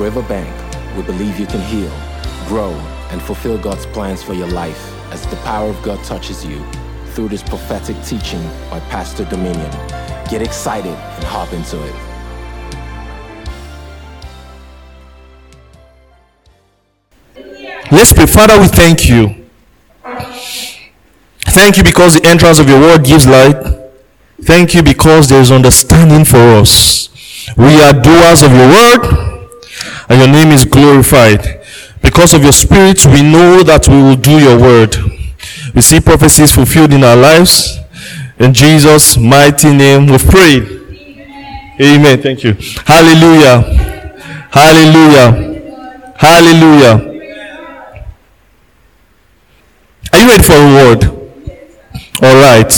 River Bank, we believe you can heal, grow, and fulfill God's plans for your life as the power of God touches you through this prophetic teaching by Pastor Dominion. Get excited and hop into it. Let's pray. Father, we thank you. Thank you because the entrance of your word gives light. Thank you because there is understanding for us. We are doers of your word, and your name is glorified. Because of your spirit, we know that we will do your word. We see prophecies fulfilled in our lives. In Jesus' mighty name we pray. Amen. Thank you. Hallelujah. Hallelujah. Hallelujah. Are you ready for a word? All right.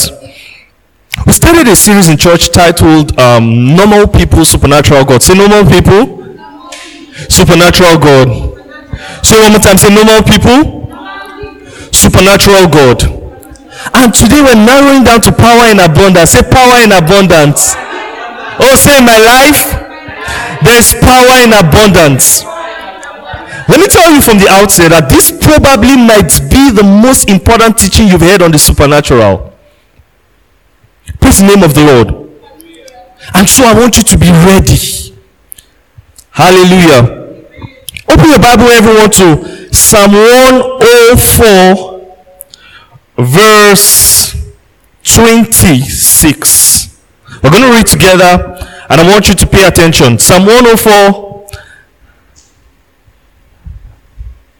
We started a series in church titled Normal People, Supernatural God. Say normal people, supernatural God. Say one more time, say normal people, supernatural God. And today we're narrowing down to power in abundance. Say power in abundance. Oh, say in my life, there's power in abundance. Let me tell you from the outset that this probably might be the most important teaching you've heard on the supernatural. Praise the name of the Lord. And so I want you to be ready. Hallelujah. Open your Bible, everyone, to Psalm 104, verse 26. We're going to read together, and I want you to pay attention. Psalm 104.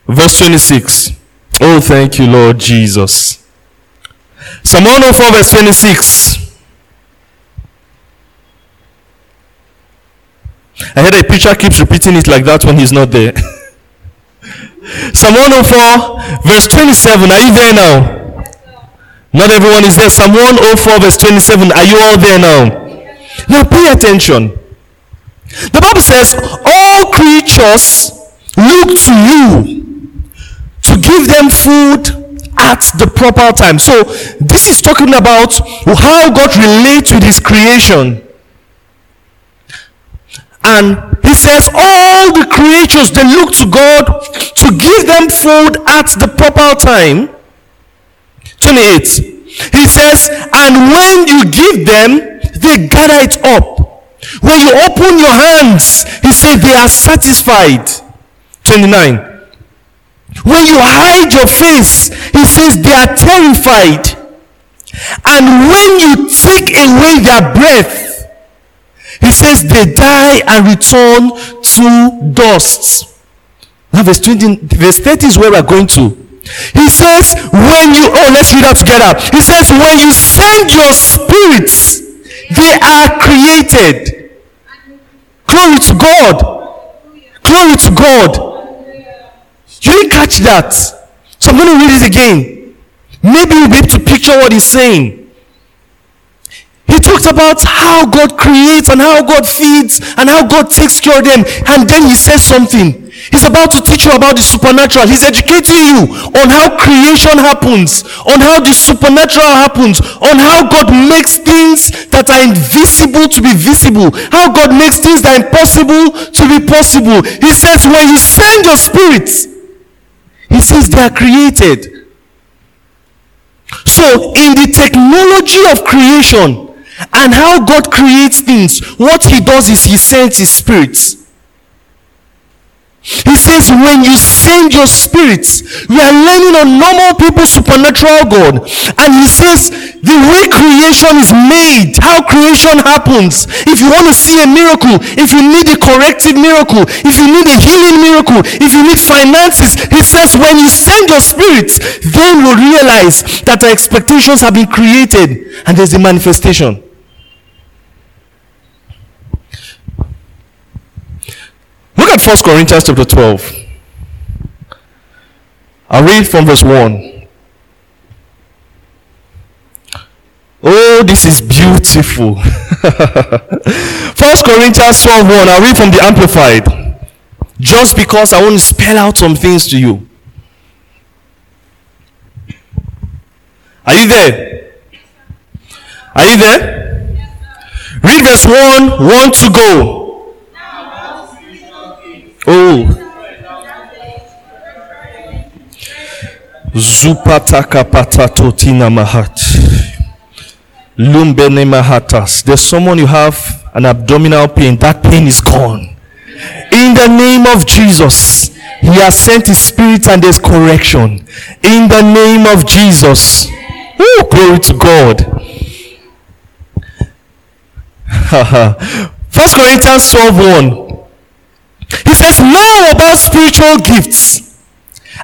Verse 26. Oh, thank you, Lord Jesus. Psalm 104, verse 26. I heard a preacher keeps repeating it like that when he's not there. Psalm 104, verse 27. Are you there now? Not everyone is there. Psalm 104, verse 27. Are you all there now? Now pay attention. The Bible says, all creatures look to you to give them food at the proper time. So this is talking about how God relates with his creation. And he says all the creatures, they look to God to give them food at the proper time. 28. He says, and when you give them, they gather it up. When you open your hands, he said they are satisfied. 29. When you hide your face, he says they are terrified. And when you take away their breath, he says they die and return to dust. Now verse 20, verse 30 is where we are going to. He says, when you, oh, let's read that together. He says, when you send your spirits, they are created. Glory to God. Glory to God. You didn't catch that. So I'm going to read it again. Maybe you'll be able to picture what he's saying. He talked about how God creates and how God feeds and how God takes care of them. And then he says something. He's about to teach you about the supernatural. He's educating you on how creation happens, on how the supernatural happens, on how God makes things that are invisible to be visible, how God makes things that are impossible to be possible. He says, when you send your spirits, he says they are created. So in the technology of creation and how God creates things, what he does is he sends his spirits. He says when you send your spirits, we are learning on normal people, supernatural God. And he says the way creation is made, how creation happens. If you want to see a miracle, if you need a corrective miracle, if you need a healing miracle, if you need finances, he says when you send your spirits, then you realize that our expectations have been created and there's a manifestation. Look at First Corinthians chapter 12. I'll read from verse 1. Oh, this is beautiful. First Corinthians 12, 1. I'll read from the Amplified. Just because I want to spell out some things to you. Are you there? Are you there? Read verse 1 to go. Oh. Zupataka patatotina mahat. Lumbene mahatas. There's someone you have an abdominal pain. That pain is gone. In the name of Jesus. He has sent his spirit and there's correction. In the name of Jesus. Oh, glory to God. First Corinthians 12:1. He says, now about spiritual gifts.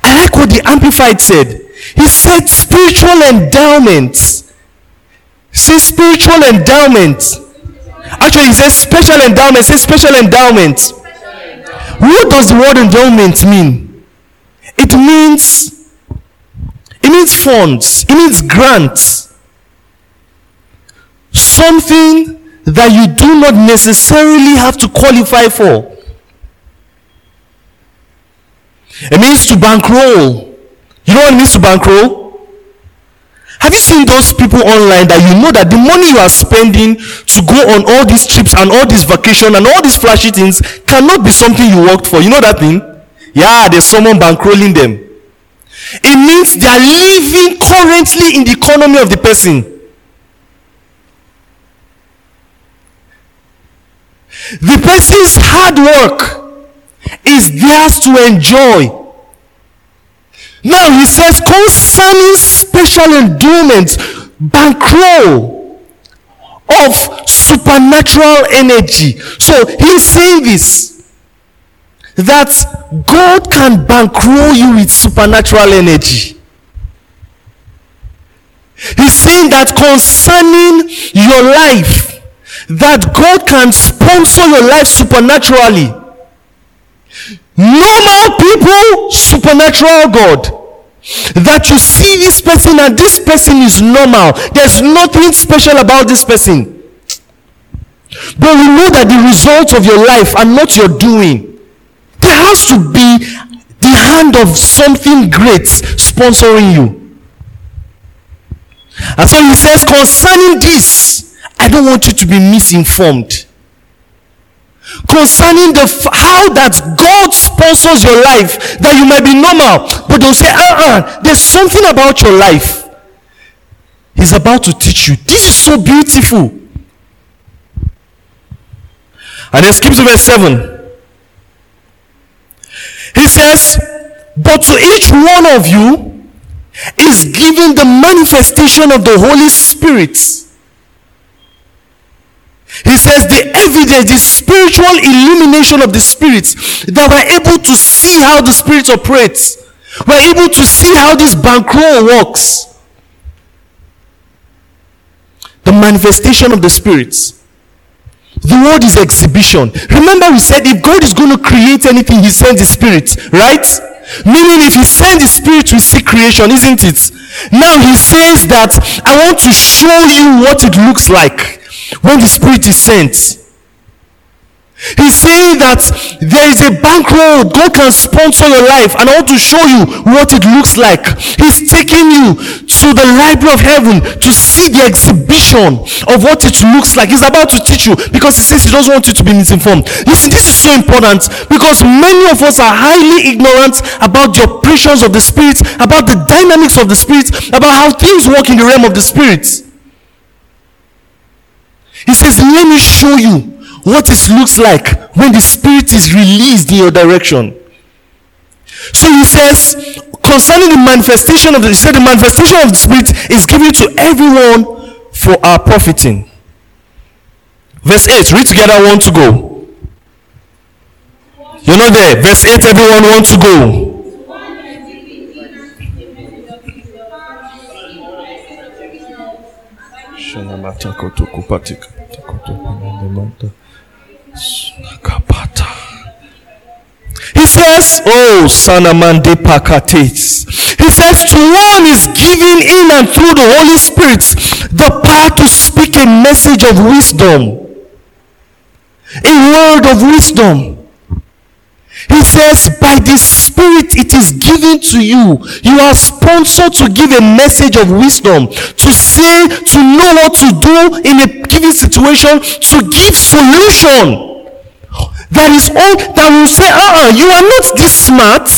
I like what the Amplified said. He said spiritual endowments. Say spiritual endowments. Actually, he says special endowments. Say special endowments. What does the word endowment mean? It means funds. It means grants. Something that you do not necessarily have to qualify for. It means to bankroll. You know what it means to bankroll? Have you seen those people online that you know that the money you are spending to go on all these trips and all this vacation and all these flashy things cannot be something you worked for? You know that thing? Yeah, there's someone bankrolling them. It means they are living currently in the economy of the person. The person's hard work is theirs to enjoy. Now he says concerning special endowments, bankroll of supernatural energy. So he's saying this, that God can bankroll you with supernatural energy. He's saying that concerning your life, that God can sponsor your life supernaturally. Normal people, supernatural God. That you see this person and this person is normal. There's nothing special about this person. But we know that the results of your life are not your doing. There has to be the hand of something great sponsoring you. And so he says, concerning this, I don't want you to be misinformed. Concerning the how that God sponsors your life, that you might be normal, but they'll say, there's something about your life. He's about to teach you. This is so beautiful. And then skip to verse 7. He says, but to each one of you is given the manifestation of the Holy Spirit. He says the evidence, the spiritual illumination of the spirits, that we're able to see how the spirit operates. We're able to see how this bankroll works. The manifestation of the spirits. The word is exhibition. Remember we said if God is going to create anything, he sends the spirit, right? Meaning if he sends the spirit, we see creation, isn't it? Now he says that I want to show you what it looks like. When the Spirit is sent, he's saying that there is a bankroll. God can sponsor your life, and I want to show you what it looks like. He's taking you to the library of heaven to see the exhibition of what it looks like. He's about to teach you, because he says he doesn't want you to be misinformed. Listen, this is so important, because many of us are highly ignorant about the operations of the Spirit, about the dynamics of the Spirit, about how things work in the realm of the Spirit. He says, let me show you what it looks like when the Spirit is released in your direction. So he says, concerning the manifestation of the Spirit, the manifestation of the Spirit is given to everyone for our profiting. Verse 8, read together, want to go. You're not there. Verse 8, everyone want to go. He says, oh, Sanamande Pakates. He says, to one is given in and through the Holy Spirit the power to speak a message of wisdom, a word of wisdom. He says, by the Spirit it is given to you. You are sponsored to give a message of wisdom, to say, to know what to do in a given situation, to give solution There is all that will say, you are not this smart.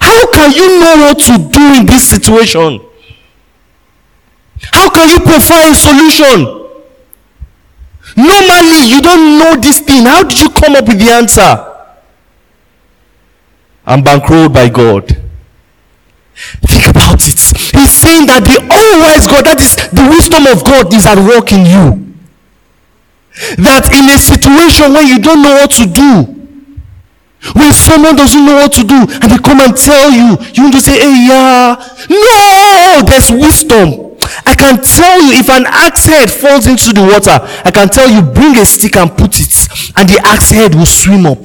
How can you know what to do in this situation? How can you provide a solution? Normally, you don't know this thing. How did you come up with the answer? I'm bankrolled by God. Think about it. He's saying that the all-wise God, that is the wisdom of God, is at work in you. That in a situation where you don't know what to do, when someone doesn't know what to do, and they come and tell you, you want to say, hey, yeah. No, there's wisdom. I can tell you, if an axe head falls into the water, I can tell you, bring a stick and put it, and the axe head will swim up.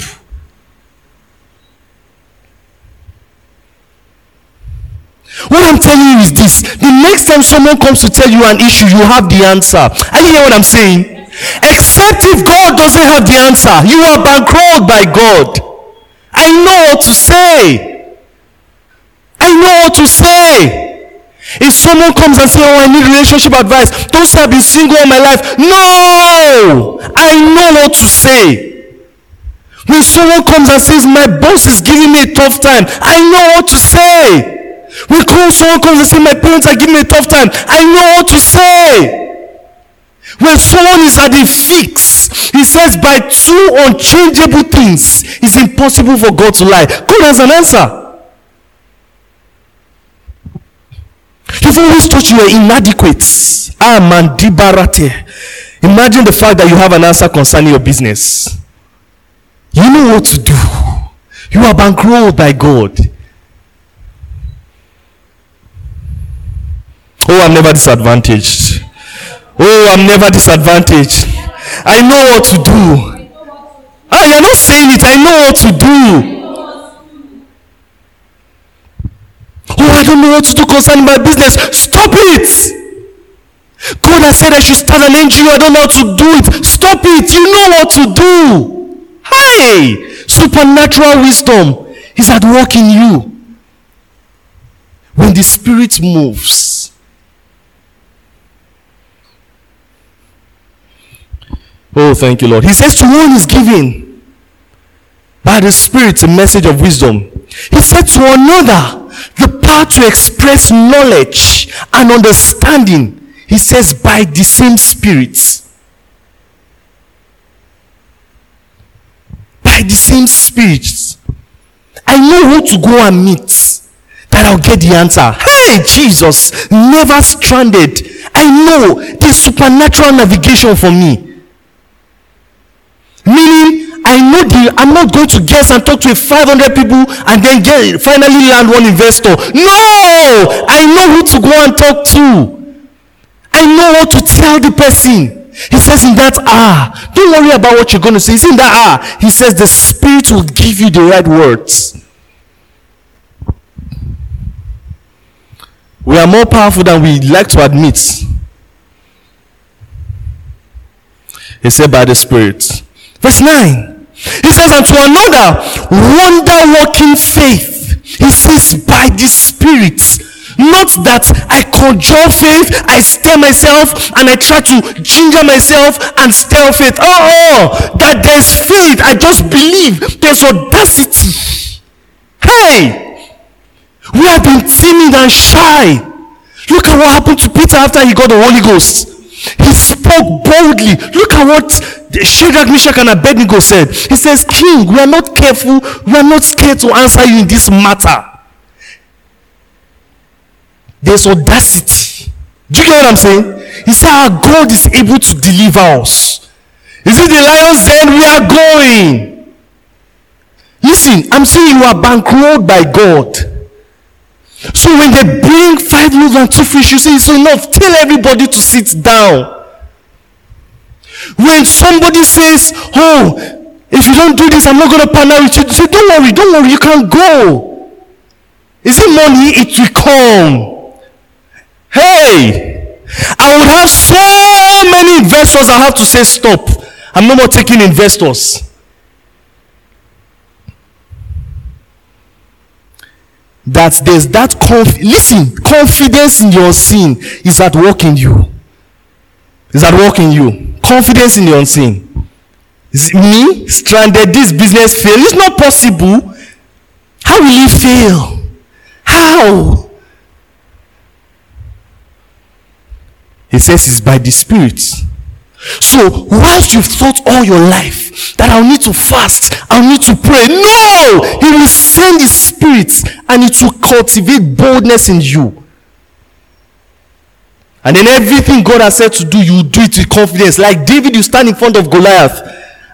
What I'm telling you is this: the next time someone comes to tell you an issue, you have the answer. Are you hearing what I'm saying? Except if God doesn't have the answer, you are bankrolled by God. I know what to say. I know what to say. If someone comes and says, oh, I need relationship advice, don't say I've been single all my life. No! I know what to say. When someone comes and says, my boss is giving me a tough time, I know what to say. When someone comes and says, my parents are giving me a tough time, I know what to say. When someone is at a fix, he says, by two unchangeable things, it's impossible for God to lie. God has an answer. You've always thought you were inadequate. Imagine the fact that you have an answer concerning your business. You know what to do. You are bankrolled by God. Oh, I'm never disadvantaged. Oh, I'm never disadvantaged. I know what to do. Ah, you're not saying it. I know what to do. Oh, I don't know what to do concerning my business. Stop it. God has said I should start an NGO. I don't know how to do it. Stop it. You know what to do. Hey, supernatural wisdom is at work in you. When the Spirit moves, oh, thank you, Lord. He says to one is given by the Spirit a message of wisdom. He said to another the power to express knowledge and understanding. He says by the same Spirit. By the same Spirit. I know who to go and meet. That I'll get the answer. Hey, Jesus, never stranded. I know there's supernatural navigation for me. Meaning, I know I'm not going to guess and talk to 500 people and then finally land one investor. No! I know who to go and talk to. I know what to tell the person. He says in that hour, don't worry about what you're going to say. He's in that hour. He says the Spirit will give you the right words. We are more powerful than we like to admit. He said by the Spirit. Verse 9, he says, unto another, wonder-working faith. He says, by the Spirit. Not that I conjure faith, I stir myself, and I try to ginger myself and stir faith. That there's faith. I just believe. There's audacity. Hey! We have been timid and shy. Look at what happened to Peter after he got the Holy Ghost. He spoke boldly. Look at what Shadrach, Meshach, and Abednego said. He says, King, we are not careful. We are not scared to answer you in this matter. There's audacity. Do you get what I'm saying? He said, our God is able to deliver us. Is it the lion's den? We are going. Listen, I'm saying you are bankrolled by God. So when they bring 5 loaves and 2 fish, you say it's enough. Tell everybody to sit down. When somebody says, oh, if you don't do this, I'm not going to partner with you. You say, don't worry, you can go. Is it money? It will come. Hey, I would have so many investors, I have to say stop. I'm no more taking investors. That there's that confidence in your sin is at work in you. Confidence in the unseen me stranded, this business fail. It's not possible. How will you fail? How? He says it's by the Spirit. So whilst you've thought all your life that I'll need to fast, I'll need to pray, no! He will send His Spirit and it will cultivate boldness in you. And then everything God has said to do, you do it with confidence. Like David, you stand in front of Goliath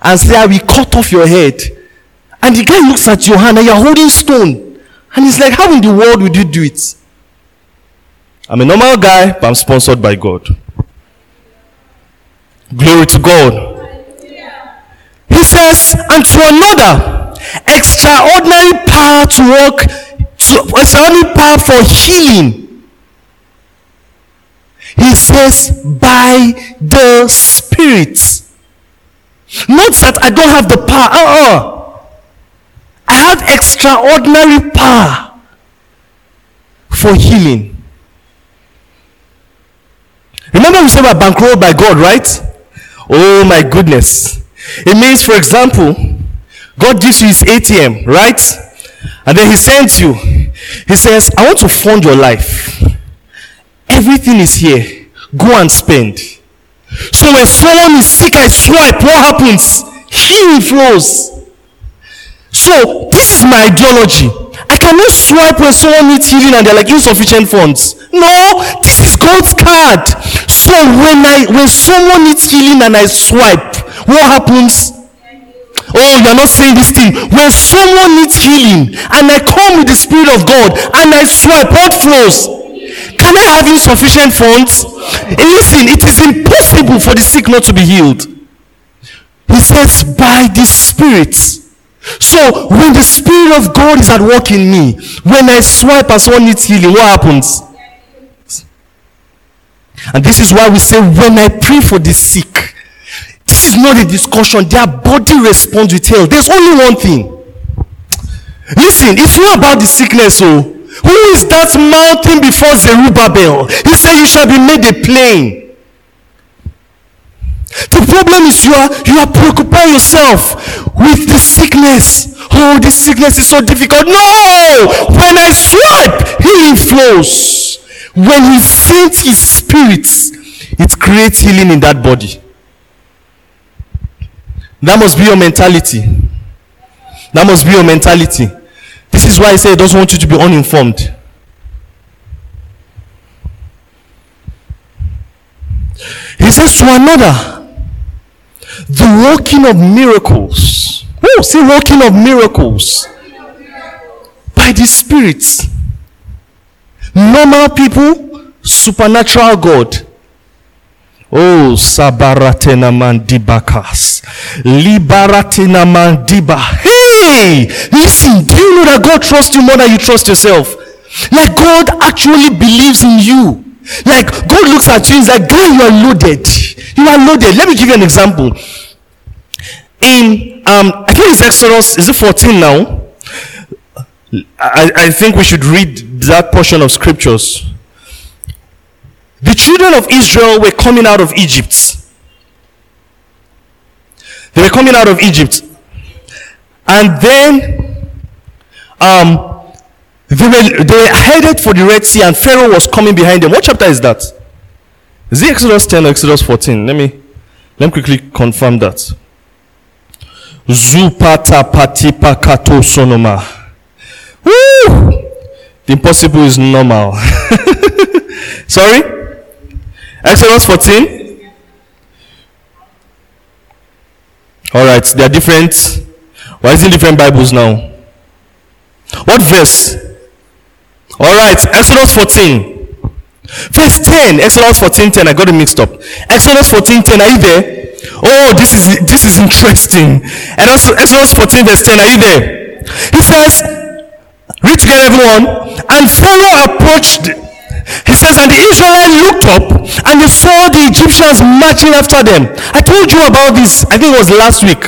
and say, I will cut off your head. And the guy looks at your hand and you're holding stone. And he's like, how in the world would you do it? I'm a normal guy, but I'm sponsored by God. Glory to God. He says, and to another, extraordinary power to work, extraordinary power for healing. He says, by the Spirit. Not that I don't have the power. I have extraordinary power for healing. Remember we said we're bankrolled by God, right? Oh my goodness. It means, for example, God gives you His ATM, right? And then He sends you. He says, I want to fund your life. Everything is here. Go and spend. So when someone is sick, I swipe. What happens? Healing flows. So this is my ideology. I cannot swipe when someone needs healing and they're like insufficient funds. No, this is God's card. So when someone needs healing and I swipe, what happens? Oh, you're not saying this thing. When someone needs healing and I come with the Spirit of God and I swipe, what flows? Can I have insufficient funds? Listen, it is impossible for the sick not to be healed. He says, by the Spirit. So when the Spirit of God is at work in me, when I swipe and someone needs healing, what happens? And this is why we say, when I pray for the sick, this is not a discussion. Their body responds with health. There's only one thing. Listen, it's not about the sickness. Oh, who is that mountain before Zerubbabel? He said, you shall be made a plain. The problem is you are preoccupying yourself with the sickness. Oh, this sickness is so difficult. No! When I swipe, healing flows. When He sends His Spirit, it creates healing in that body. That must be your mentality. That must be your mentality. This is why I say He doesn't want you to be uninformed. He says to another, the working of miracles. Oh, say working of miracles. By the Spirit. Normal people, supernatural God. Oh, sabaratena mandibakas. Libaratena mandiba. Hey! Listen, do you know that God trusts you more than you trust yourself? Like God actually believes in you. Like God looks at you and is like, guy, you are loaded. You are loaded. Let me give you an example. In I think it's Exodus, is it 14 now? I think we should read that portion of scriptures. The children of Israel were coming out of Egypt. They were coming out of Egypt. And then they were headed for the Red Sea and Pharaoh was coming behind them. What chapter is that? Is it Exodus 10 or Exodus 14? Let me quickly confirm that. Zupata patipa kato sonoma. Woo! The impossible is normal. Sorry? Exodus 14? Alright, they are different. Why is it different Bibles now? What verse? Alright, Exodus 14. Verse 10. Exodus 14:10. I got it mixed up. Exodus 14:10. Are you there? Oh, this is interesting. And also Exodus 14 verse 10. Are you there? He says, read together, everyone. And Pharaoh approached. He says, and the Israelites looked up, and they saw the Egyptians marching after them. I told you about this. I think it was last week.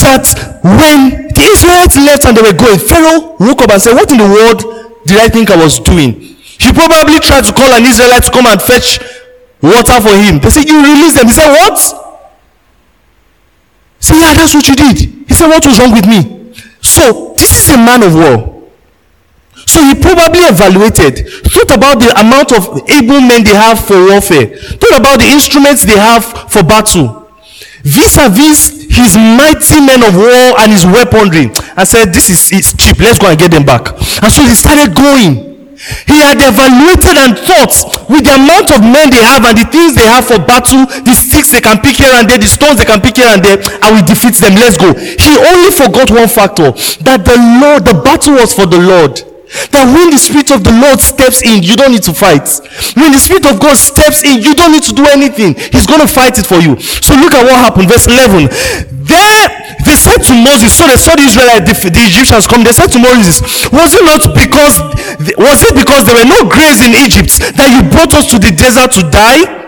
That when the Israelites left and they were going, Pharaoh looked up and said, what in the world did I think I was doing? He probably tried to call an Israelite to come and fetch water for him. They said, you release them. He said, what? Say, yeah, that's what you did. He said, what was wrong with me? So, this is a man of war. So he probably evaluated, thought about the amount of able men they have for warfare, thought about the instruments they have for battle, vis-a-vis his mighty men of war and his weaponry, and said, this is, it's cheap, let's go and get them back. And so he started going. He had evaluated and thought, with the amount of men they have and the things they have for battle, the sticks they can pick here and there, the stones they can pick here and there, I will defeat them, let's go. He only forgot one factor, that the Lord, the battle was for the Lord. That when the Spirit of the Lord steps in, you don't need to fight. When the Spirit of God steps in, you don't need to do anything. He's going to fight it for you. So look at what happened, verse 11. There, they said to Moses, so they saw the Israelites, the Egyptians come, they said to Moses, was it because there were no graves in Egypt that you brought us to the desert to die?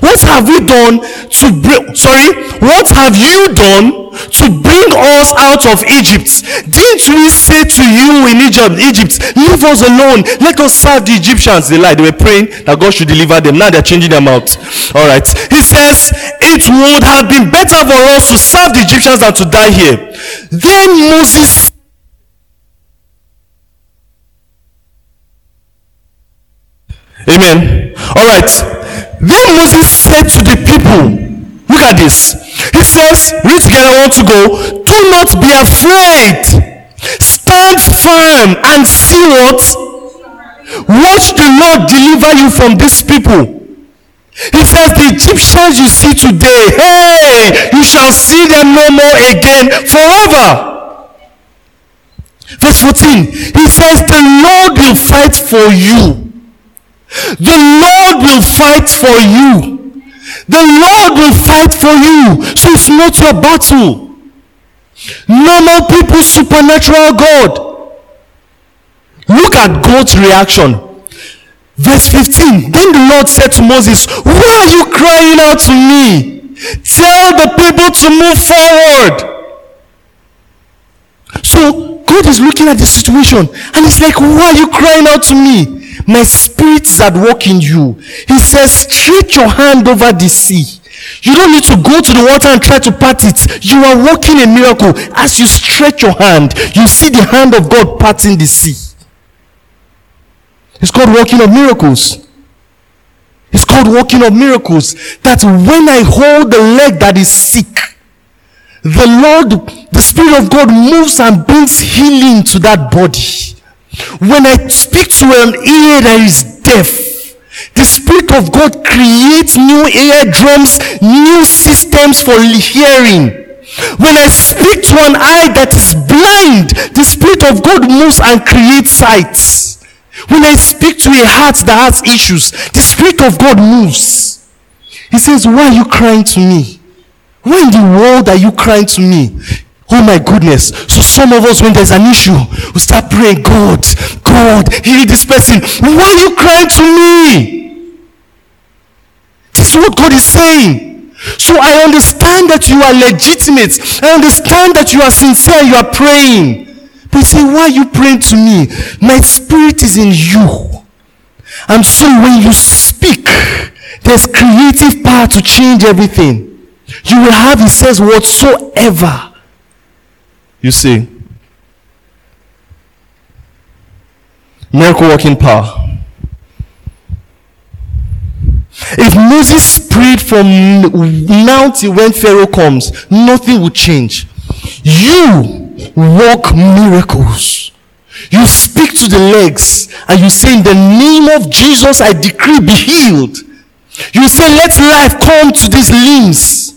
What have you done to bring us out of Egypt? Didn't we say to you in Egypt, leave us alone, let us serve the Egyptians? They lied. They were praying that God should deliver them. Now they're changing them out. All right. He says, it would have been better for us to serve the Egyptians than to die here. Then Moses. Amen. All right. Then Moses said to the people, look at this. He says, read together, I want to go. Do not be afraid. Stand firm and see what? Watch the Lord deliver you from these people. He says, the Egyptians you see today, hey, you shall see them no more again forever. Verse 14, he says, the Lord will fight for you. The Lord will fight for you. The Lord will fight for you. So it's not your battle. Normal people, supernatural God. Look at God's reaction. Verse 15. Then the Lord said to Moses, why are you crying out to me? Tell the people to move forward. So God is looking at the situation and he's like, why are you crying out to me? My spirit's at work in you. He says, stretch your hand over the sea. You don't need to go to the water and try to part it. You are working a miracle. As you stretch your hand, you see the hand of God parting the sea. It's called working of miracles. It's called working of miracles. That when I hold the leg that is sick, the Lord, the Spirit of God moves and brings healing to that body. When I speak to an ear that is deaf, the Spirit of God creates new eardrums, new systems for hearing. When I speak to an eye that is blind, the Spirit of God moves and creates sight. When I speak to a heart that has issues, the Spirit of God moves. He says, why are you crying to me? Why in the world are you crying to me? Oh my goodness. So some of us, when there's an issue, we start praying, God, heal this person. Why are you crying to me? This is what God is saying. So I understand that you are legitimate. I understand that you are sincere, you are praying. But you say, why are you praying to me? My spirit is in you. And so when you speak, there's creative power to change everything. You will have, he says, whatsoever. You see, miracle working power. If Moses prayed from now till when Pharaoh comes, nothing will change. You work miracles. You speak to the legs and you say, in the name of Jesus, I decree, be healed. You say, let life come to these limbs.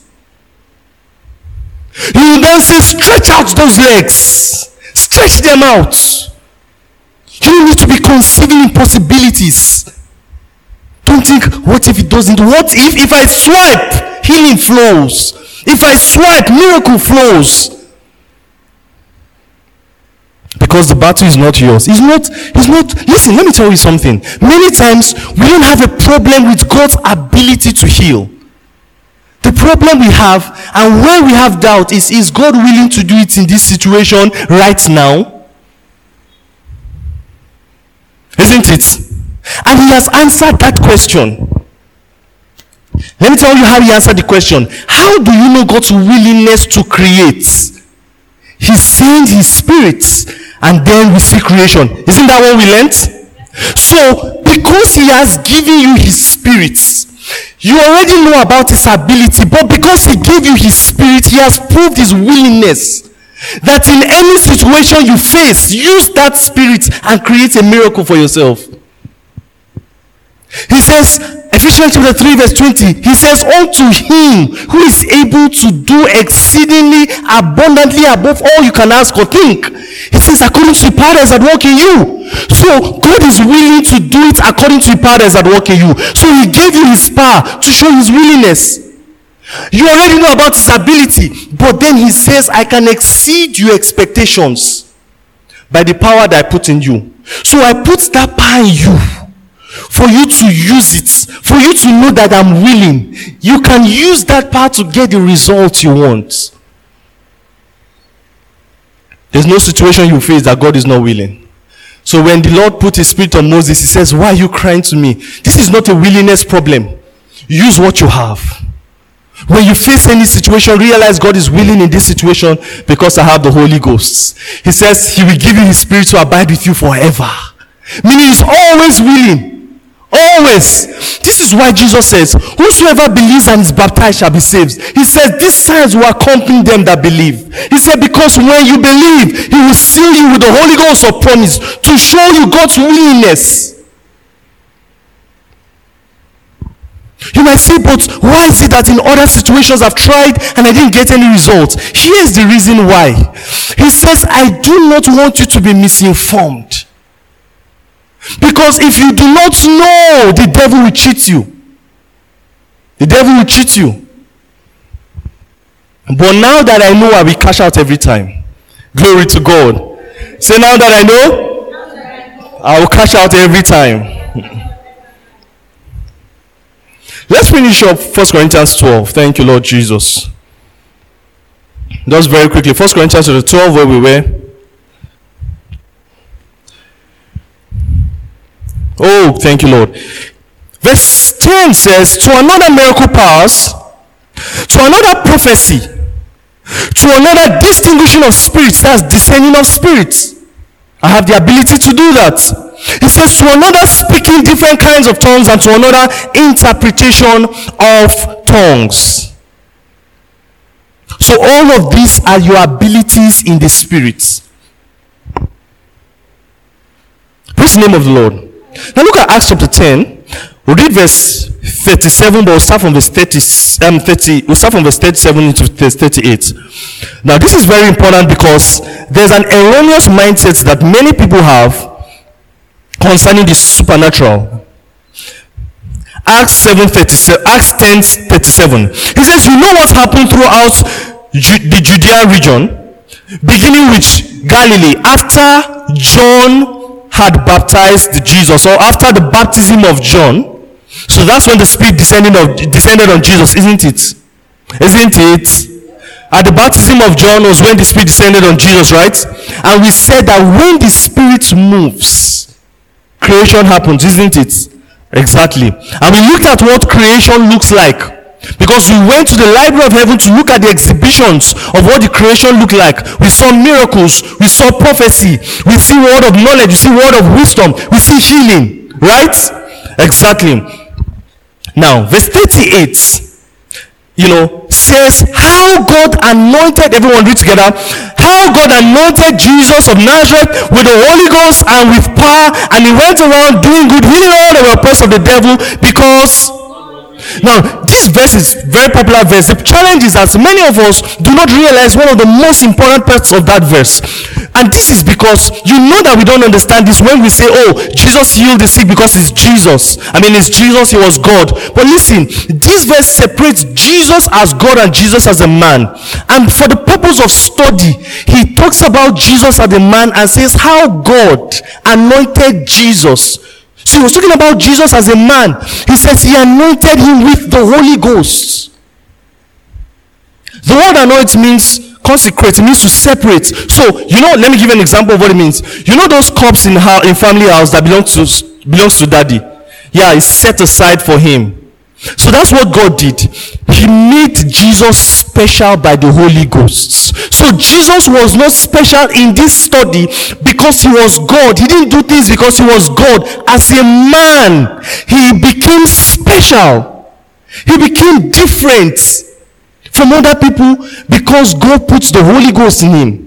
You then say, stretch out those legs. Stretch them out. You need to be considering possibilities. Don't think, what if it doesn't? What if I swipe, healing flows? If I swipe, miracle flows? Because the battle is not yours. It's not. Listen, let me tell you something. Many times, we don't have a problem with God's ability to heal. The problem we have, and where we have doubt, is God willing to do it in this situation right now? Isn't it? And he has answered that question. Let me tell you how he answered the question. How do you know God's willingness to create? He sent his Spirit, and then we see creation. Isn't that what we learned? So, because he has given you his Spirit, you already know about his ability, but because he gave you his Spirit, he has proved his willingness that in any situation you face, use that Spirit and create a miracle for yourself. He says, Ephesians chapter 3 verse 20, he says, unto him who is able to do exceedingly abundantly above all you can ask or think. He says, according to the power that is at work in you. So God is willing to do it according to the power that is at work in you. So he gave you his power to show his willingness. You already know about his ability, but then he says, I can exceed your expectations by the power that I put in you. So I put that power in you, for you to use it, for you to know that I'm willing. You can use that power to get the result you want. There's no situation you face that God is not willing. So when the Lord put his Spirit on Moses, he says, why are you crying to me? This is not a willingness problem. Use what you have. When you face any situation, realize God is willing in this situation because I have the Holy Ghost. He says he will give you his Spirit to abide with you forever. Meaning he's always willing. Always. This is why Jesus says, whosoever believes and is baptized shall be saved. He says, these signs will accompany them that believe. He said, because when you believe, he will seal you with the Holy Ghost of promise to show you God's willingness. You might say, but why is it that in other situations I've tried and I didn't get any results? Here's the reason why. He says, I do not want you to be misinformed. Because if you do not know, the devil will cheat you. The devil will cheat you. But now that I know, I will cash out every time. Glory to God. Say, now that I know, I will cash out every time. Let's finish up First Corinthians 12. Thank you, Lord Jesus. Just very quickly, First Corinthians 12, where we were. Oh, thank you, Lord. Verse 10 says, to another miracle powers, to another prophecy, to another distinguishing of spirits, that's discerning of spirits. I have the ability to do that. He says, to another speaking different kinds of tongues, and to another interpretation of tongues. So all of these are your abilities in the Spirit. Praise the name of the Lord. Now look at Acts chapter 10. We'll read verse 37, but we'll start from verse 37 into verse 38. Now this is very important because there's an erroneous mindset that many people have concerning the supernatural. Acts 10:37. He says, you know what happened throughout the Judea region, beginning with Galilee, after John had baptized Jesus, or after the baptism of John. So that's when the Spirit descended on Jesus, isn't it? At the baptism of John was when the Spirit descended on Jesus, right? And we said that when the Spirit moves, creation happens, isn't it? Exactly. And we looked at what creation looks like, because we went to the library of heaven to look at the exhibitions of what the creation looked like. We saw miracles, we saw prophecy, we see word of knowledge, we see word of wisdom, we see healing, right? Exactly. Now, verse 38, says how God anointed, everyone read together, how God anointed Jesus of Nazareth with the Holy Ghost and with power, and he went around doing good, healing all that were oppressed of the devil, because... Now, this verse is very popular verse. The challenge is that many of us do not realize one of the most important parts of that verse. And this is because we don't understand this when we say, Jesus healed the sick because it's Jesus. It's Jesus, he was God. But listen, this verse separates Jesus as God and Jesus as a man. And for the purpose of study, he talks about Jesus as a man and says how God anointed Jesus. So he was talking about Jesus as a man. He says he anointed him with the Holy Ghost. The word anoint means consecrate. It means to separate. So, let me give an example of what it means. Those cups in family house that belongs to daddy? Yeah, it's set aside for him. So that's what God did. He made Jesus special by the Holy Ghost. So Jesus was not special in this study because he was God. He didn't do things because he was God. As a man, he became special. He became different from other people because God puts the Holy Ghost in him.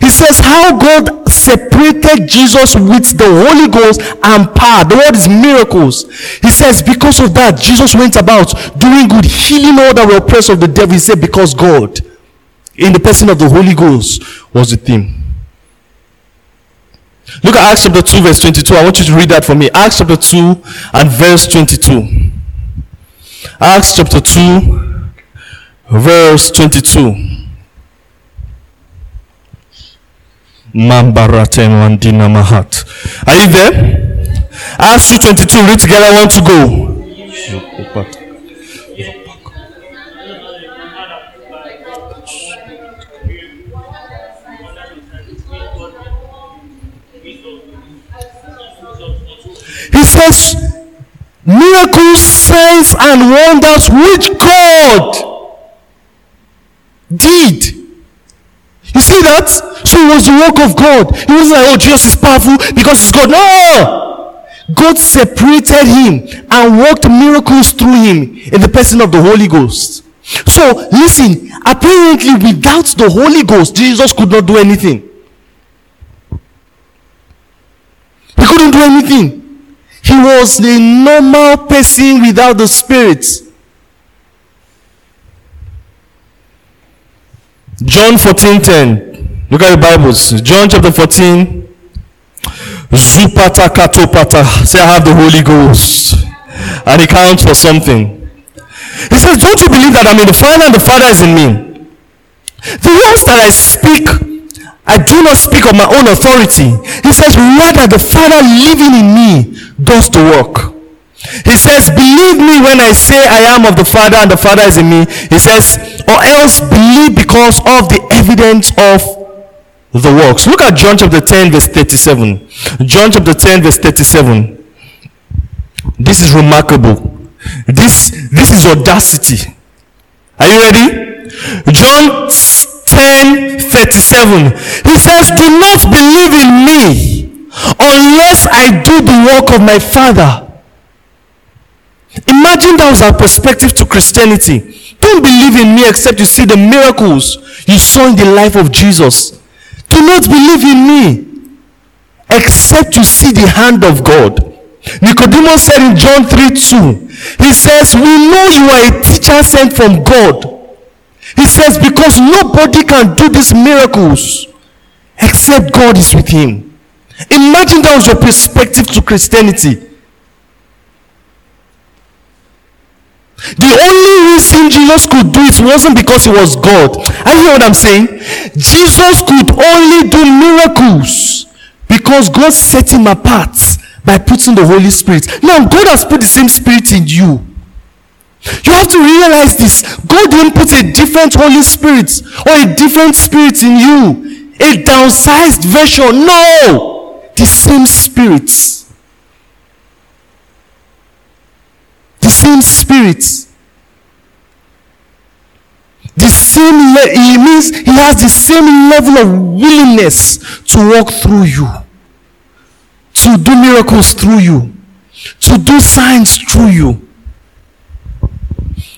He says how God separated Jesus with the Holy Ghost and power. The word is miracles. He says because of that, Jesus went about doing good, healing all that were oppressed of the devil. He said because God, in the person of the Holy Ghost, was the theme. Look at Acts chapter 2 verse 22. I want you to read that for me. Acts chapter 2 and verse 22. Acts chapter 2 verse 22. Are you there? Acts 2:22. Read together. I want to go. He says, miracles, signs, and wonders which God did. You see that? So it was the work of God. It wasn't like, oh, Jesus is powerful because he's God. No! God separated him and worked miracles through him in the person of the Holy Ghost. So, listen, apparently without the Holy Ghost, Jesus could not do anything. He couldn't do anything. He was a normal person without the Spirit. John 14:10. Look at your Bibles. John chapter 14. Zupata katopata. Say, I have the Holy Ghost. And it counts for something. He says, don't you believe that I'm in the Father and the Father is in me? The words that I speak, I do not speak of my own authority. He says, rather the Father living in me does the work. He says, believe me when I say I am of the Father and the Father is in me. He says, or else believe because of the evidence of the works. Look at John chapter 10 verse 37. John chapter 10 verse 37. This is remarkable. This is audacity. Are you ready? John 10:37. He says, do not believe in me unless I do the work of my Father. Imagine that was our perspective to Christianity. Don't believe in me except you see the miracles you saw in the life of Jesus. Do not believe in me except you see the hand of God. Nicodemus said in John 3:2, he says, we know you are a teacher sent from God. He says, because nobody can do these miracles except God is with him. Imagine that was your perspective to Christianity. The only reason Jesus could do it wasn't because he was God. I hear what I'm saying. Jesus could only do miracles because God set him apart by putting the Holy Spirit. Now, God has put the same Spirit in you. You have to realize this. God didn't put a different Holy Spirit or a different Spirit in you. A downsized version. No! The same Spirit. The same Spirit. The same he means he has the same level of willingness to walk through you, to do miracles through you, to do signs through you.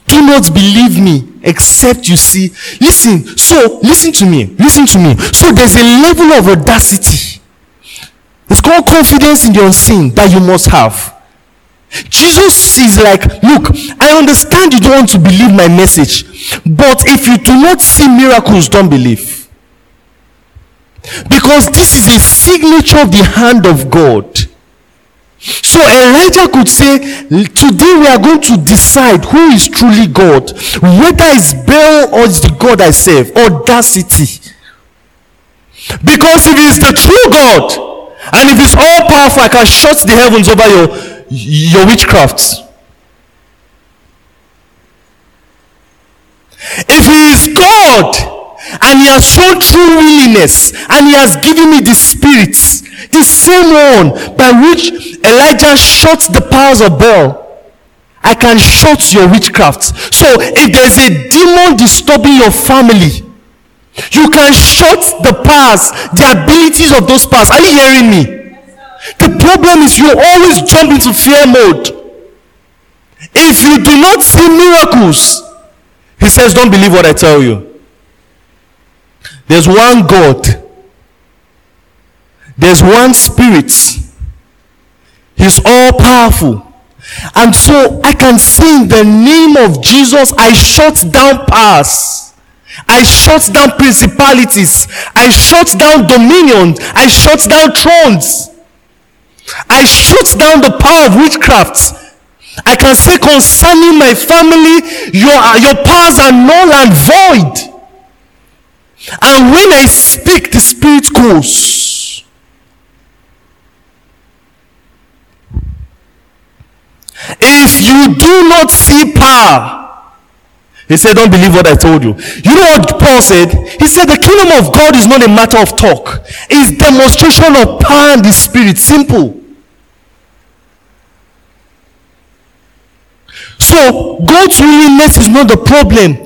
Do not believe me except you see. Listen, so listen to me. So there's a level of audacity. It's called confidence in your unseen that you must have. Jesus is like, look, I understand you don't want to believe my message, but if you do not see miracles, don't believe. Because this is a signature of the hand of God. So Elijah could say, today we are going to decide who is truly God, whether it's Baal or it's the God I serve. Audacity. Because if it's the true God, and if it's all powerful, I can shut the heavens over your witchcraft. If he is God and he has shown true willingness and he has given me the Spirit, the same one by which Elijah shut the powers of Baal I can shut your witchcraft. So if there's a demon disturbing your family, you can shut the powers, the abilities of those powers. Are you hearing me? The problem is you always jump into fear mode. If you do not see miracles, he says, don't believe what I tell you. There's one God. There's one Spirit. He's all powerful. And so I can say in the name of Jesus, I shut down powers. I shut down principalities. I shut down dominions. I shut down thrones. I shut down the power of witchcraft. I can say concerning my family, your powers are null and void. And when I speak, the Spirit goes. If you do not see power, he said, don't believe what I told you. You know what Paul said? He said, the kingdom of God is not a matter of talk. It's demonstration of power and the Spirit. Simple. So, God's willingness is not the problem.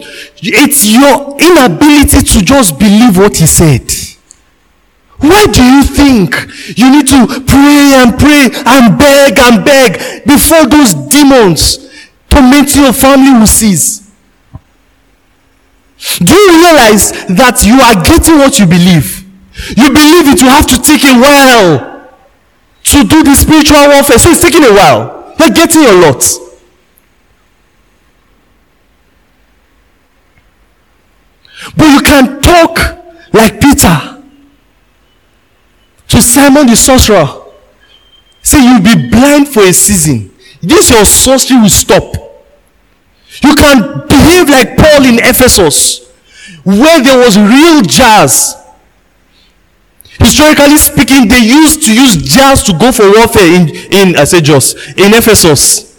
It's your inability to just believe what he said. Why do you think you need to pray and beg before those demons tormenting your family will cease? Do you realize that you are getting what you believe? You believe it, you have to take a while to do the spiritual warfare. So it's taking a while. You're getting a lot. But you can talk like Peter to Simon the sorcerer. Say, you'll be blind for a season. This your sorcery will stop. You can behave like Paul in Ephesus, where there was real jars. Historically speaking, they used to use jars to go for warfare in Ephesus.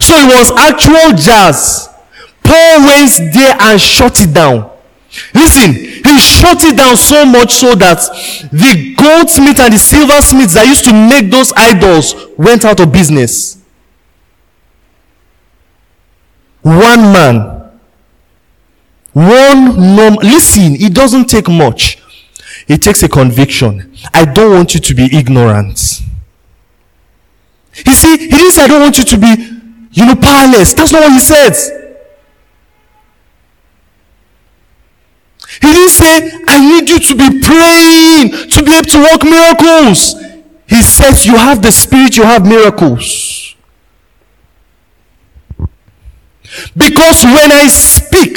So it was actual jars. Paul went there and shut it down. Listen, he shut it down so much so that the goldsmith and the silversmiths that used to make those idols went out of business. One man. Listen, it doesn't take much. It takes a conviction. I don't want you to be ignorant. You see, he didn't say, I don't want you to be, powerless. That's not what he says. He didn't say, I need you to be praying, to be able to work miracles. He says, you have the Spirit, you have miracles. Because when I speak,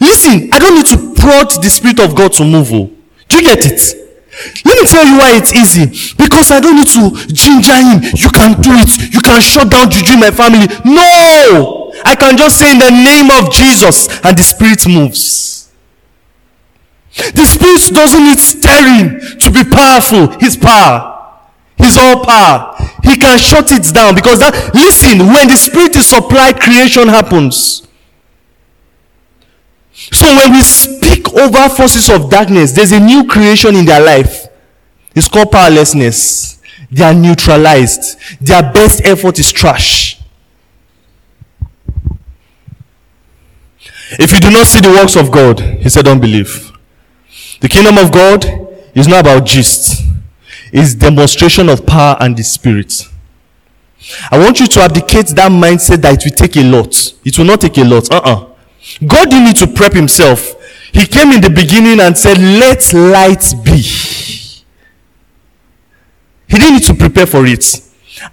listen, I don't need to prod the Spirit of God to move. Do you get it? Let me tell you why it's easy. Because I don't need to ginger him. You can do it. You can shut down juju in my family. No! I can just say in the name of Jesus and the Spirit moves. The Spirit doesn't need stirring to be powerful. His power. His all power. He can shut it down. Because when the Spirit is supplied, creation happens. So when we speak over forces of darkness, there's a new creation in their life. It's called powerlessness. They are neutralized. Their best effort is trash. If you do not see the works of God, he said, don't believe. The kingdom of God is not about gist. It's demonstration of power and the Spirit. I want you to abdicate that mindset that it will take a lot. It will not take a lot. God didn't need to prep himself. He came in the beginning and said, let light be. He didn't need to prepare for it.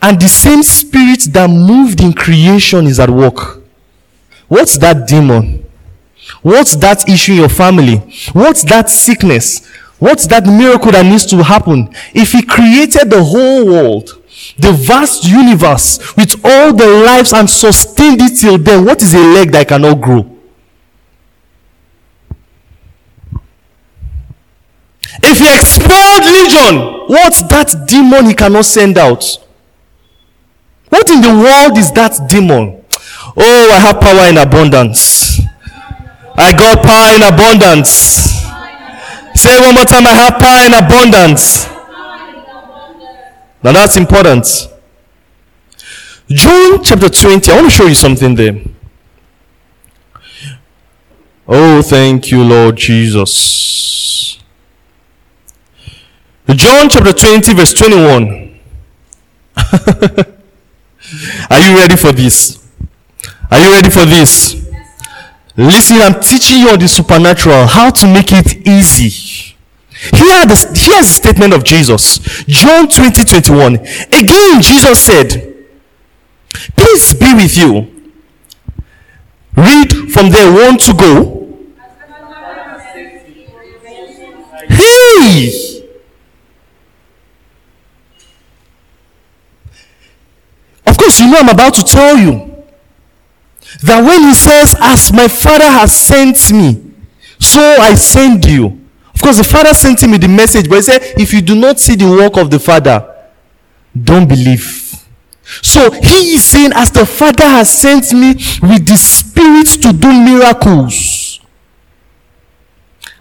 And the same Spirit that moved in creation is at work. What's that demon? What's that issue in your family? What's that sickness? What's that miracle that needs to happen? If he created the whole world, the vast universe, with all the lives and sustained it till then, what is a leg that cannot grow? If he expelled Legion, what's that demon he cannot send out? What in the world is that demon? Oh, I have power in abundance. I got power in abundance. Say one more time, I have power in abundance. Now that's important. John chapter 20, I want to show you something there. Oh, thank you, Lord Jesus. John chapter 20, verse 21. Are you ready for this? Are you ready for this? Listen, I'm teaching you on the supernatural, how to make it easy. Here's the statement of Jesus. John 20, 21. Again, Jesus said, peace be with you. Read from there 1 to go. Hey! Of course, you know I'm about to tell you that when he says, as my Father has sent me, so I send you. Of course, the Father sent him with the message, but he said, if you do not see the work of the Father, don't believe. So he is saying, as the Father has sent me with the Spirit to do miracles,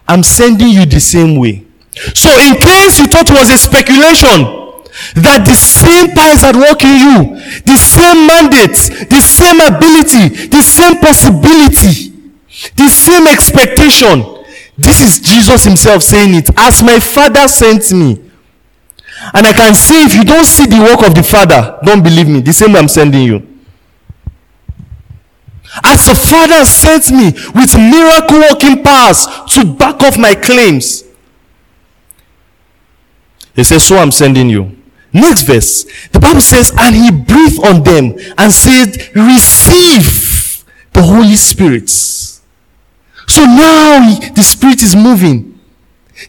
I'm sending you the same way. So in case you thought it was a speculation, that the same power is at work in you, the same mandate, the same ability, the same possibility, the same expectation. This is Jesus himself saying it. As my Father sent me. And I can say, if you don't see the work of the Father, don't believe me. The same way I'm sending you. As the Father sent me with miracle working powers to back off my claims, he says, so I'm sending you. Next verse, the Bible says, and he breathed on them and said, receive the Holy Spirit. So now the Spirit is moving.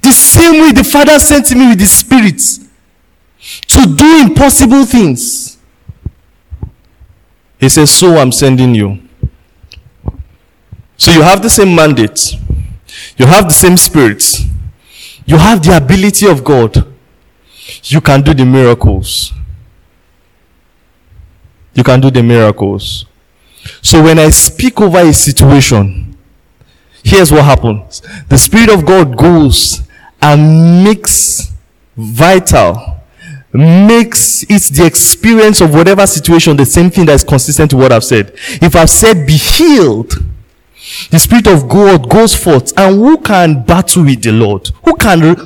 The same way the Father sent me with the Spirit to do impossible things. He says, so I'm sending you. So you have the same mandate. You have the same Spirit. You have the ability of God. You can do the miracles. You can do the miracles. So when I speak over a situation, here's what happens. The Spirit of God goes and makes vital, makes it the experience of whatever situation, the same thing that is consistent to what I've said. If I've said be healed, the Spirit of God goes forth. And who can battle with the Lord?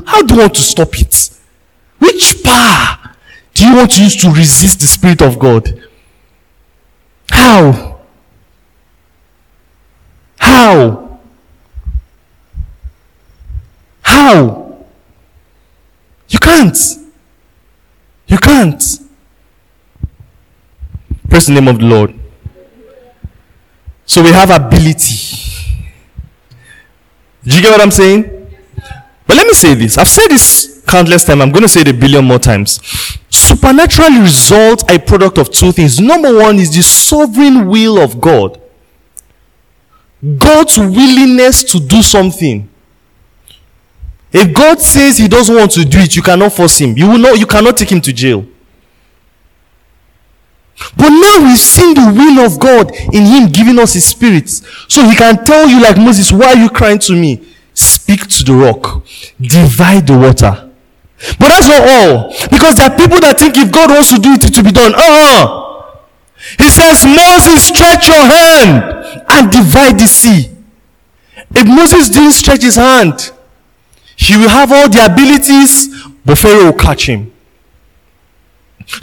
How do you want to stop it? Which power do you want to use to resist the Spirit of God? How? You can't. Praise the name of the Lord. So we have ability. Do you get what I'm saying? But let me say this. I've said this countless times. I'm going to say it a billion more times. Supernatural results are a product of two things. Number one is the sovereign will of God. God's willingness to do something. If God says he doesn't want to do it, you cannot force him. You cannot take him to jail. But now we've seen the will of God in him giving us his Spirit. So he can tell you like Moses, why are you crying to me? Speak to the rock. Divide the water. But that's not all. Because there are people that think if God wants to do it, it will be done. He says, Moses, stretch your hand and divide the sea. If Moses didn't stretch his hand, he will have all the abilities, but Pharaoh will catch him.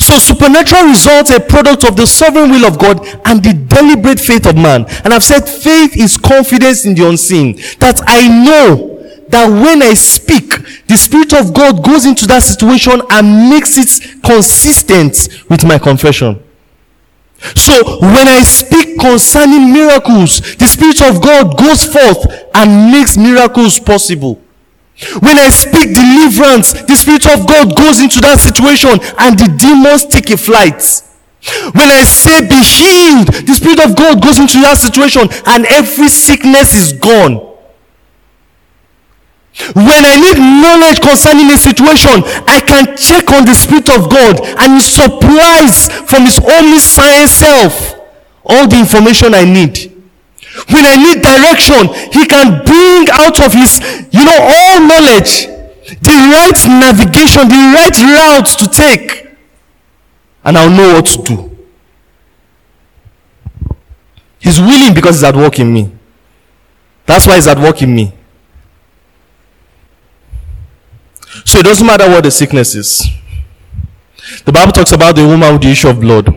So supernatural results are a product of the sovereign will of God and the deliberate faith of man. And I've said faith is confidence in the unseen. That I know that when I speak, the Spirit of God goes into that situation and makes it consistent with my confession. So when I speak concerning miracles, the Spirit of God goes forth and makes miracles possible. When I speak deliverance, the Spirit of God goes into that situation and the demons take a flight. When I say be healed, the Spirit of God goes into that situation and every sickness is gone. When I need knowledge concerning a situation, I can check on the Spirit of God and He supplies from His omniscient self all the information I need. When I need direction, He can bring out of His, all knowledge, the right navigation, the right route to take, and I'll know what to do. He's willing because he's at work in me. That's why he's at work in me. So it doesn't matter what the sickness is. The Bible talks about the woman with the issue of blood.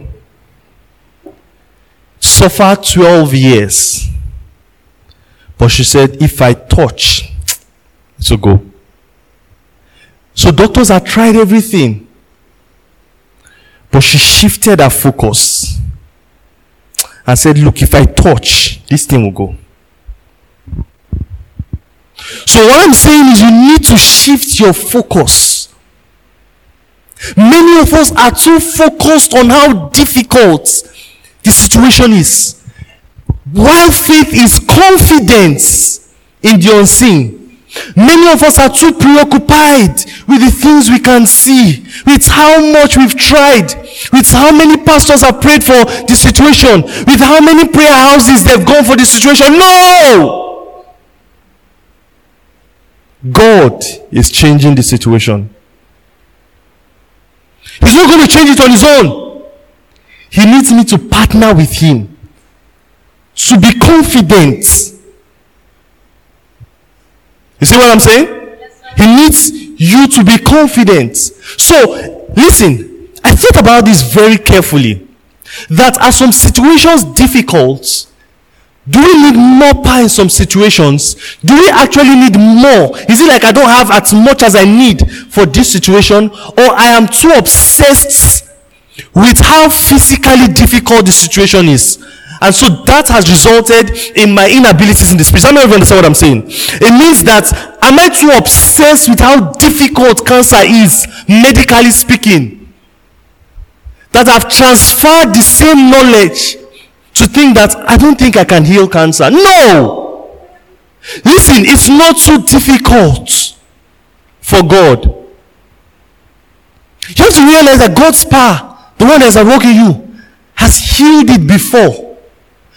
Suffered 12 years. But she said, if I touch, it will go. So doctors have tried everything. But she shifted her focus. And said, look, if I touch, this thing will go. So what I'm saying is you need to shift your focus. Many of us are too focused on how difficult the situation is. While faith is confidence in the unseen, many of us are too preoccupied with the things we can see, with how much we've tried, with how many pastors have prayed for the situation, with how many prayer houses they've gone for the situation. No! God is changing the situation. He's not going to change it on his own. He needs me to partner with him. To be confident. You see what I'm saying? Yes, sir. He needs you to be confident. So, listen. I thought about this very carefully. That are some situations difficult? Do we need more power in some situations? Do we actually need more? Is it like I don't have as much as I need for this situation? Or I am too obsessed with how physically difficult the situation is? And so that has resulted in my inabilities in the spirit. I don't even understand what I'm saying. It means that am I too obsessed with how difficult cancer is, medically speaking? That I've transferred the same knowledge to think that I don't think I can heal cancer. No! Listen, it's not so difficult for God. You have to realize that God's power, the one that's at work in you, has healed it before.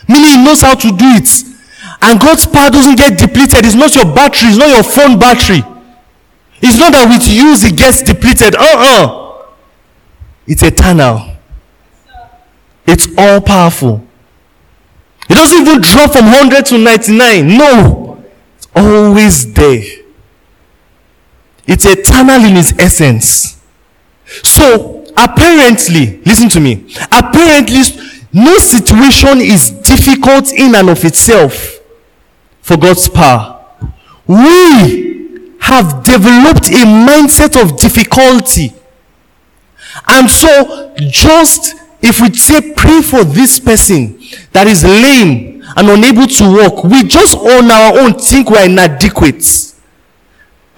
Meaning he knows how to do it. And God's power doesn't get depleted. It's not your battery. It's not your phone battery. It's not that with use it gets depleted. It's eternal. It's all powerful. It doesn't even drop from 100 to 99. No. It's always there. It's eternal in its essence. So, apparently, listen to me. Apparently, no situation is difficult in and of itself for God's power. We have developed a mindset of difficulty. And so, just if we say pray for this person that is lame and unable to walk, we just on our own think we're inadequate.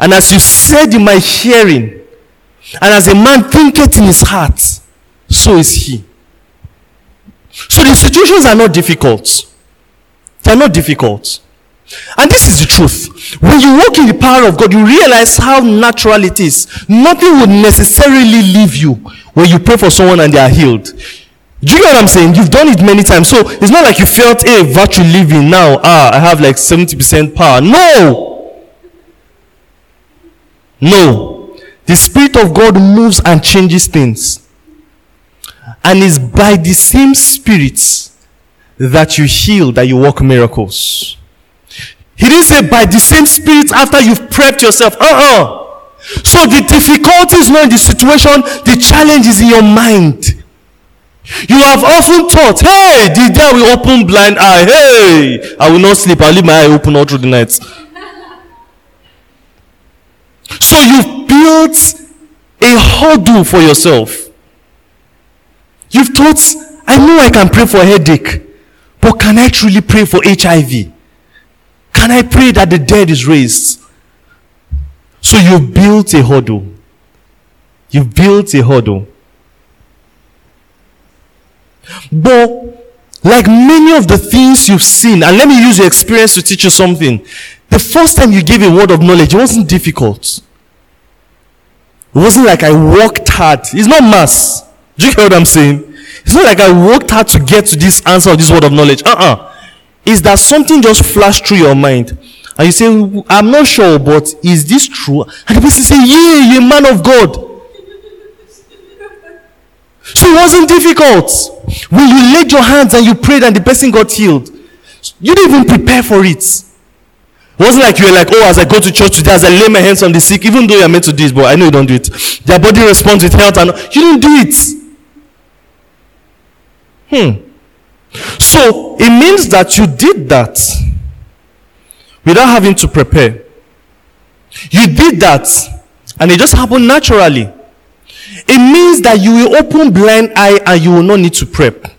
And as you said in my hearing, and as a man thinketh in his heart, so is he. So the situations are not difficult. They're not difficult. And this is the truth. When you walk in the power of God, you realize how natural it is. Nothing would necessarily leave you when you pray for someone and they are healed. Do you know what I'm saying? You've done it many times. So it's not like you felt, hey, virtue living now. I have like 70% power. No. No. The Spirit of God moves and changes things. And it's by the same Spirit that you heal, that you work miracles. He didn't say by the same Spirit after you've prepped yourself. So the difficulty is not in the situation. The challenge is in your mind. You have often thought, hey, the day I will open blind eye, hey, I will not sleep. I'll leave my eye open all through the night. So you've built a hurdle for yourself. You've thought, I know I can pray for a headache, but can I truly pray for HIV? Can I pray that the dead is raised? So you've built a hurdle. You've built a hurdle. But like many of the things you've seen, and let me use your experience to teach you something. The first time you gave a word of knowledge, it wasn't difficult. It wasn't like I worked hard. It's not mass. Do you get what I'm saying? It's not like I worked hard to get to this answer or this word of knowledge. Is that something just flashed through your mind? And you say, I'm not sure, but is this true? And the person say, yeah, you're a man of God. So it wasn't difficult. When you laid your hands and you prayed and the person got healed, you didn't even prepare for it. It wasn't like you were like, oh, as I go to church today, as I lay my hands on the sick, even though you're meant to do this, but I know you don't do it. Their body responds with health, and you didn't do it. So it means that you did that without having to prepare. You did that, and it just happened naturally. It means that you will open blind eye and you will not need to prep.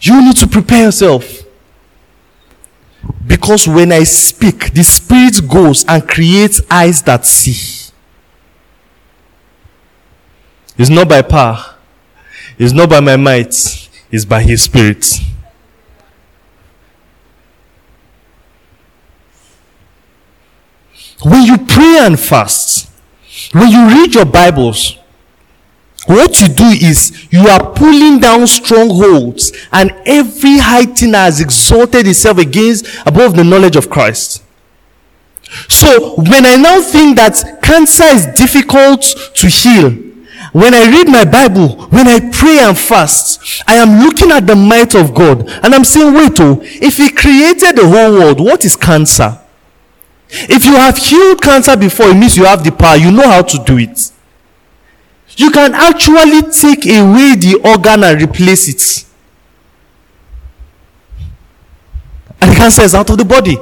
You need to prepare yourself. Because when I speak, the Spirit goes and creates eyes that see. It's not by power. It's not by my might. It's by His Spirit. When you pray and fast, when you read your Bibles, what you do is you are pulling down strongholds and every high thing has exalted itself against above the knowledge of Christ. So when I now think that cancer is difficult to heal, when I read my Bible, when I pray and fast, I am looking at the might of God and I'm saying, wait, if He created the whole world, what is cancer? If you have healed cancer before, it means you have the power. You know how to do it. You can actually take away the organ and replace it. And the cancer is out of the body.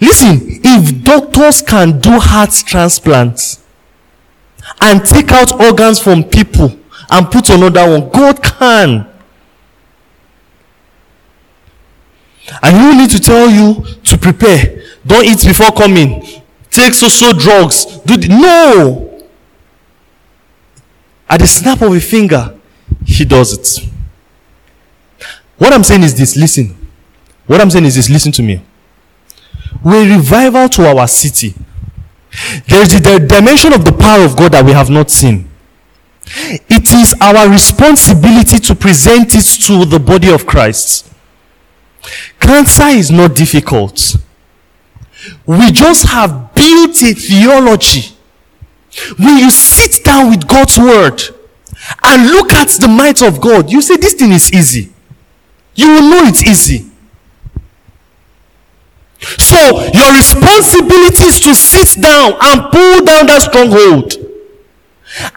Listen, if doctors can do heart transplants and take out organs from people and put another one, God can. And He will need to tell you to prepare. Don't eat before coming. Take so-so drugs. No! At the snap of a finger, He does it. What I'm saying is this. Listen. What I'm saying is this. Listen to me. We're revival to our city. There is the dimension of the power of God that we have not seen. It is our responsibility to present it to the body of Christ. Cancer is not difficult. We just have built a theology. When you sit down with God's word and look at the might of God, you say, this thing is easy. You will know it's easy. So your responsibility is to sit down and pull down that stronghold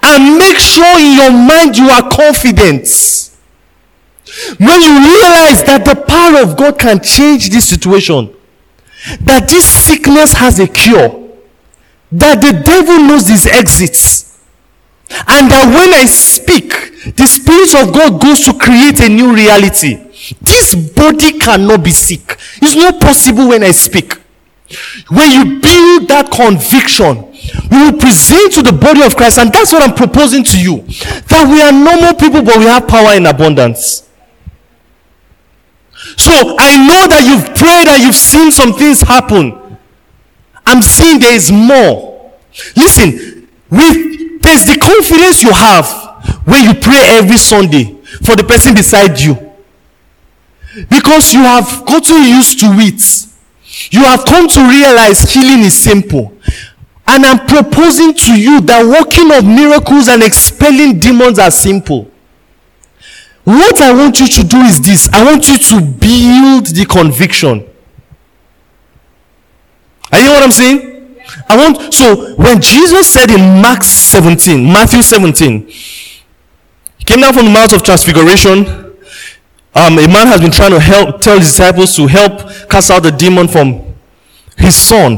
and make sure in your mind you are confident. When you realize that the power of God can change this situation, that this sickness has a cure, that the devil knows his exits, and that when I speak, the Spirit of God goes to create a new reality. This body cannot be sick. It's not possible when I speak. When you build that conviction, we will present to the body of Christ, and that's what I'm proposing to you, that we are normal people, but we have power in abundance. So, I know that you've prayed and you've seen some things happen. I'm seeing there is more. Listen, there's the confidence you have when you pray every Sunday for the person beside you. Because you have gotten used to it. You have come to realize healing is simple. And I'm proposing to you that working of miracles and expelling demons are simple. What I want you to do is this. I want you to build the conviction. Are you know what I'm saying? So when Jesus said in Matthew 17, He came down from the Mount of Transfiguration. A man has been trying to tell his disciples to help cast out the demon from his son.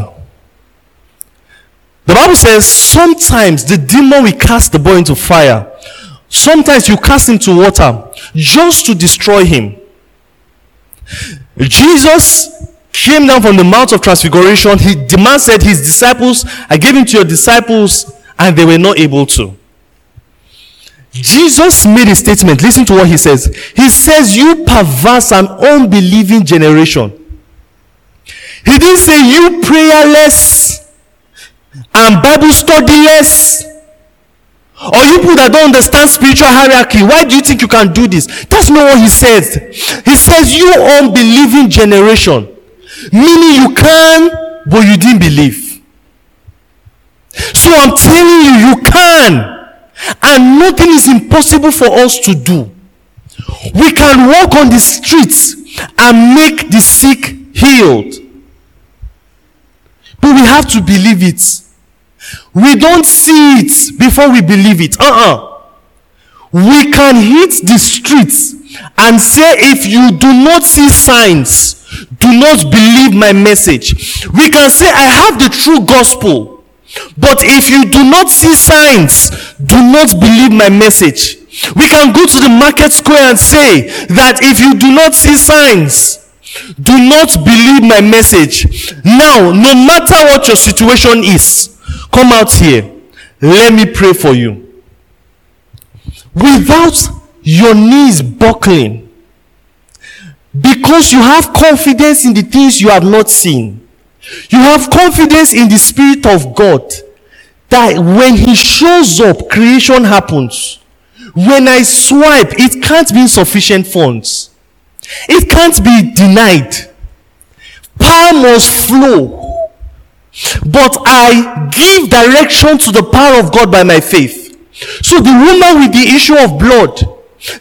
The Bible says sometimes the demon will cast the boy into fire. Sometimes you cast him to water just to destroy him. Jesus came down from the Mount of Transfiguration. The man said, his disciples, I gave him to your disciples, and they were not able to. Jesus made a statement. Listen to what He says. He says, you perverse and unbelieving generation. He didn't say you prayerless and Bible studyless. Or you people that don't understand spiritual hierarchy, why do you think you can do this? That's not what He says. He says, you unbelieving generation. Meaning you can, but you didn't believe. So I'm telling you, you can. and nothing is impossible for us to do. We can walk on the streets and make the sick healed. But we have to believe it. We don't see it before we believe it. We can hit the streets and say, if you do not see signs, do not believe my message. We can say, I have the true gospel. But if you do not see signs, do not believe my message. We can go to the market square and say that if you do not see signs, do not believe my message. Now, no matter what your situation is, come out here. Let me pray for you. Without your knees buckling, because you have confidence in the things you have not seen, you have confidence in the Spirit of God that when He shows up, creation happens. When I swipe, it can't be insufficient funds. It can't be denied. Power must flow. But I give direction to the power of God by my faith. So the woman with the issue of blood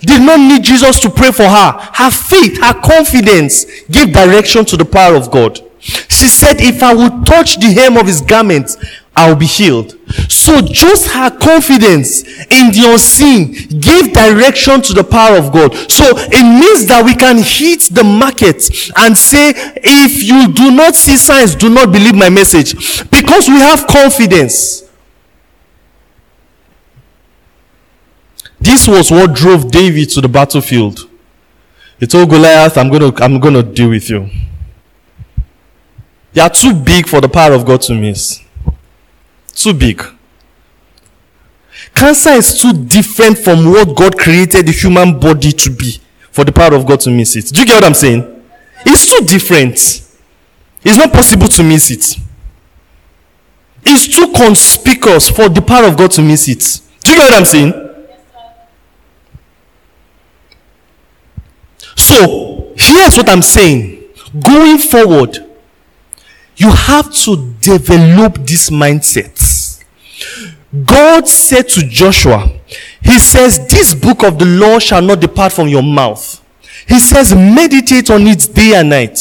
did not need Jesus to pray for her. Her faith, her confidence gave direction to the power of God. She said, if I would touch the hem of His garment, I will be healed. So just her confidence in the unseen gave direction to the power of God. So it means that we can hit the market and say, if you do not see signs, do not believe my message. Because we have confidence. This was what drove David to the battlefield. He told Goliath, I'm gonna deal with you. You are too big for the power of God to miss. Too big. Cancer is too different from what God created the human body to be for the power of God to miss it. Do you get what I'm saying? It's too different. It's not possible to miss it. It's too conspicuous for the power of God to miss it. Do you get what I'm saying? So, here's what I'm saying. Going forward, you have to develop this mindset. God said to Joshua, He says, this book of the law shall not depart from your mouth. He says, meditate on it day and night.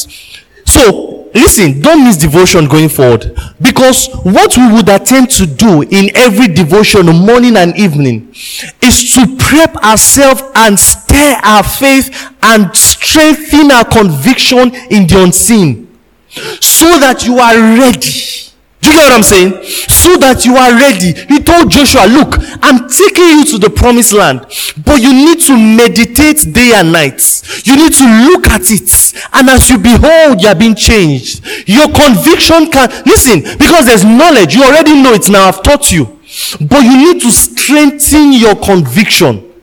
So, listen, don't miss devotion going forward. Because what we would attempt to do in every devotion, morning and evening, is to prep ourselves and stir our faith and strengthen our conviction in the unseen. So that you are ready. Do you get what I'm saying? So that you are ready. He told Joshua, look, I'm taking you to the promised land, but you need to meditate day and night. You need to look at it. And as you behold, you are being changed. Your conviction can... Listen, because there's knowledge. You already know it now. I've taught you. But you need to strengthen your conviction.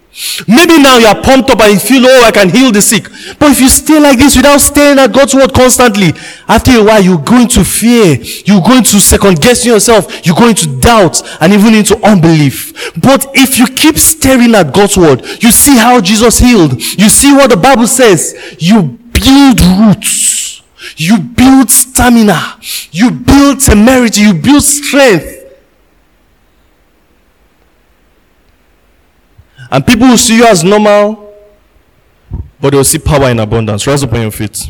Maybe now you are pumped up and you feel, oh, I can heal the sick. But if you stay like this without staring at God's word constantly, after a while you're going to fear, you're going to second guess yourself, you're going to doubt and even into unbelief. But if you keep staring at God's word, you see how Jesus healed, you see what the Bible says, you build roots, you build stamina, you build temerity, you build strength. And people will see you as normal, but they will see power in abundance. Rise up on your feet.